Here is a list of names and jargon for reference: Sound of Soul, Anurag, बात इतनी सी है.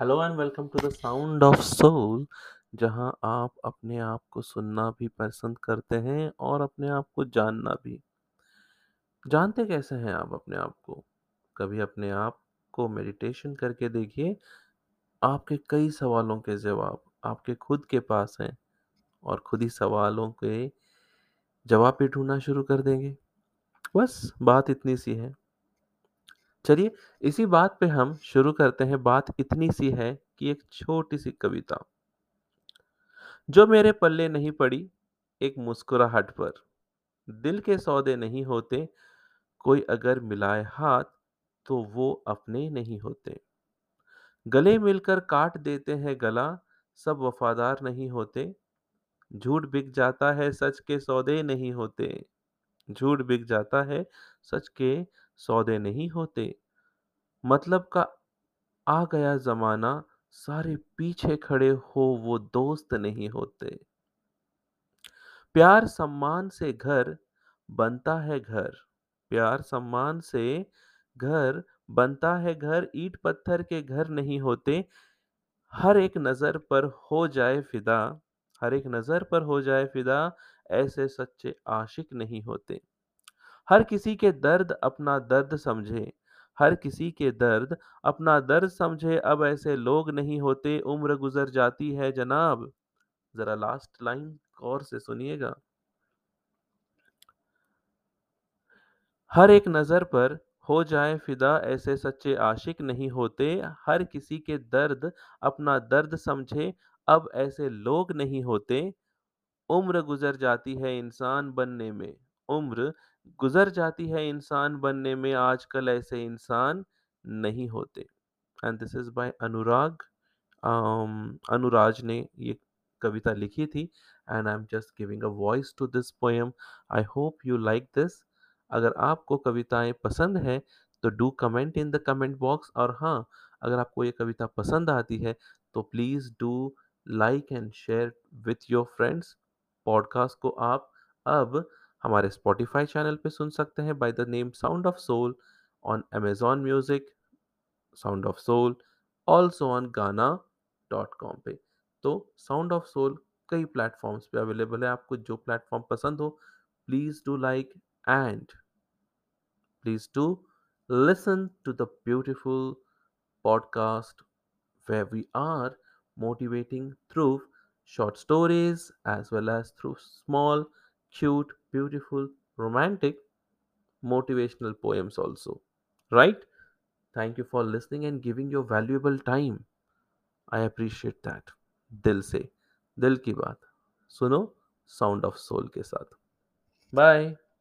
Hello and welcome to the Sound of Soul, जहां आप अपने आप को सुनना भी पसंद करते हैं और अपने आप को जानना भी। जानते कैसे हैं आप अपने आप को? कभी अपने आप को मेडिटेशन करके देखिए। आपके कई सवालों के जवाब आपके खुद के पास हैं और खुद ही सवालों के जवाब भी ढूंढना शुरू कर देंगे। बस बात इतनी सी है। चलिए इसी बात पे हम शुरू करते हैं। बात इतनी सी है कि एक छोटी सी कविता जो मेरे पल्ले नहीं पड़ी, एक मुस्कुराहट पर। दिल के सौदे नहीं होते, कोई अगर मिलाए हाथ तो वो अपने नहीं होते। गले मिलकर काट देते हैं गला, सब वफादार नहीं होते। झूठ बिक जाता है, सच के सौदे नहीं होते। झूठ बिक जाता है, सच के सौदे नहीं होते। मतलब का आ गया जमाना, सारे पीछे खड़े हो वो दोस्त नहीं होते। प्यार सम्मान से घर बनता है घर। प्यार सम्मान से घर बनता है घर। ईंट पत्थर के घर नहीं होते। हर एक नजर पर हो जाए फिदा, हर एक नजर पर हो जाए फिदा, ऐसे सच्चे आशिक नहीं होते। हर किसी के दर्द अपना दर्द समझे, हर किसी के दर्द अपना दर्द समझे, अब ऐसे लोग नहीं होते। उम्र गुजर जाती है जनाब। जरा लास्ट लाइन गौर से सुनिएगा। हर एक नजर पर हो जाए फिदा, ऐसे सच्चे आशिक नहीं होते। हर किसी के दर्द अपना दर्द समझे, अब ऐसे लोग नहीं होते। उम्र गुजर जाती है इंसान बनने में, उम्र गुजर जाती है इंसान बनने में, आजकल ऐसे इंसान नहीं होते। And this is by Anurag. Anurag ने ये कविता लिखी थी and I am just giving a voice to this poem. I hope you like this. अगर आपको कविताएं पसंद है तो do comment in the comment box. और हाँ, अगर आपको ये कविता पसंद आती है तो please do like and share with your friends. Podcast को आप अब हमारे Spotify चैनल पे सुन सकते हैं by the name Sound of Soul, on Amazon Music Sound of Soul, also on Gana.com पे। तो साउंड ऑफ सोल कई प्लेटफॉर्म्स पे अवेलेबल है। आपको जो प्लेटफॉर्म पसंद हो please do like and please do listen to the beautiful podcast where we are motivating through short stories as well as through small, cute, beautiful, romantic, motivational poems also, right? Thank you for listening and giving your valuable time. I appreciate that. Dil se, dil ki baat. Suno Sound of Soul ke saath. Bye.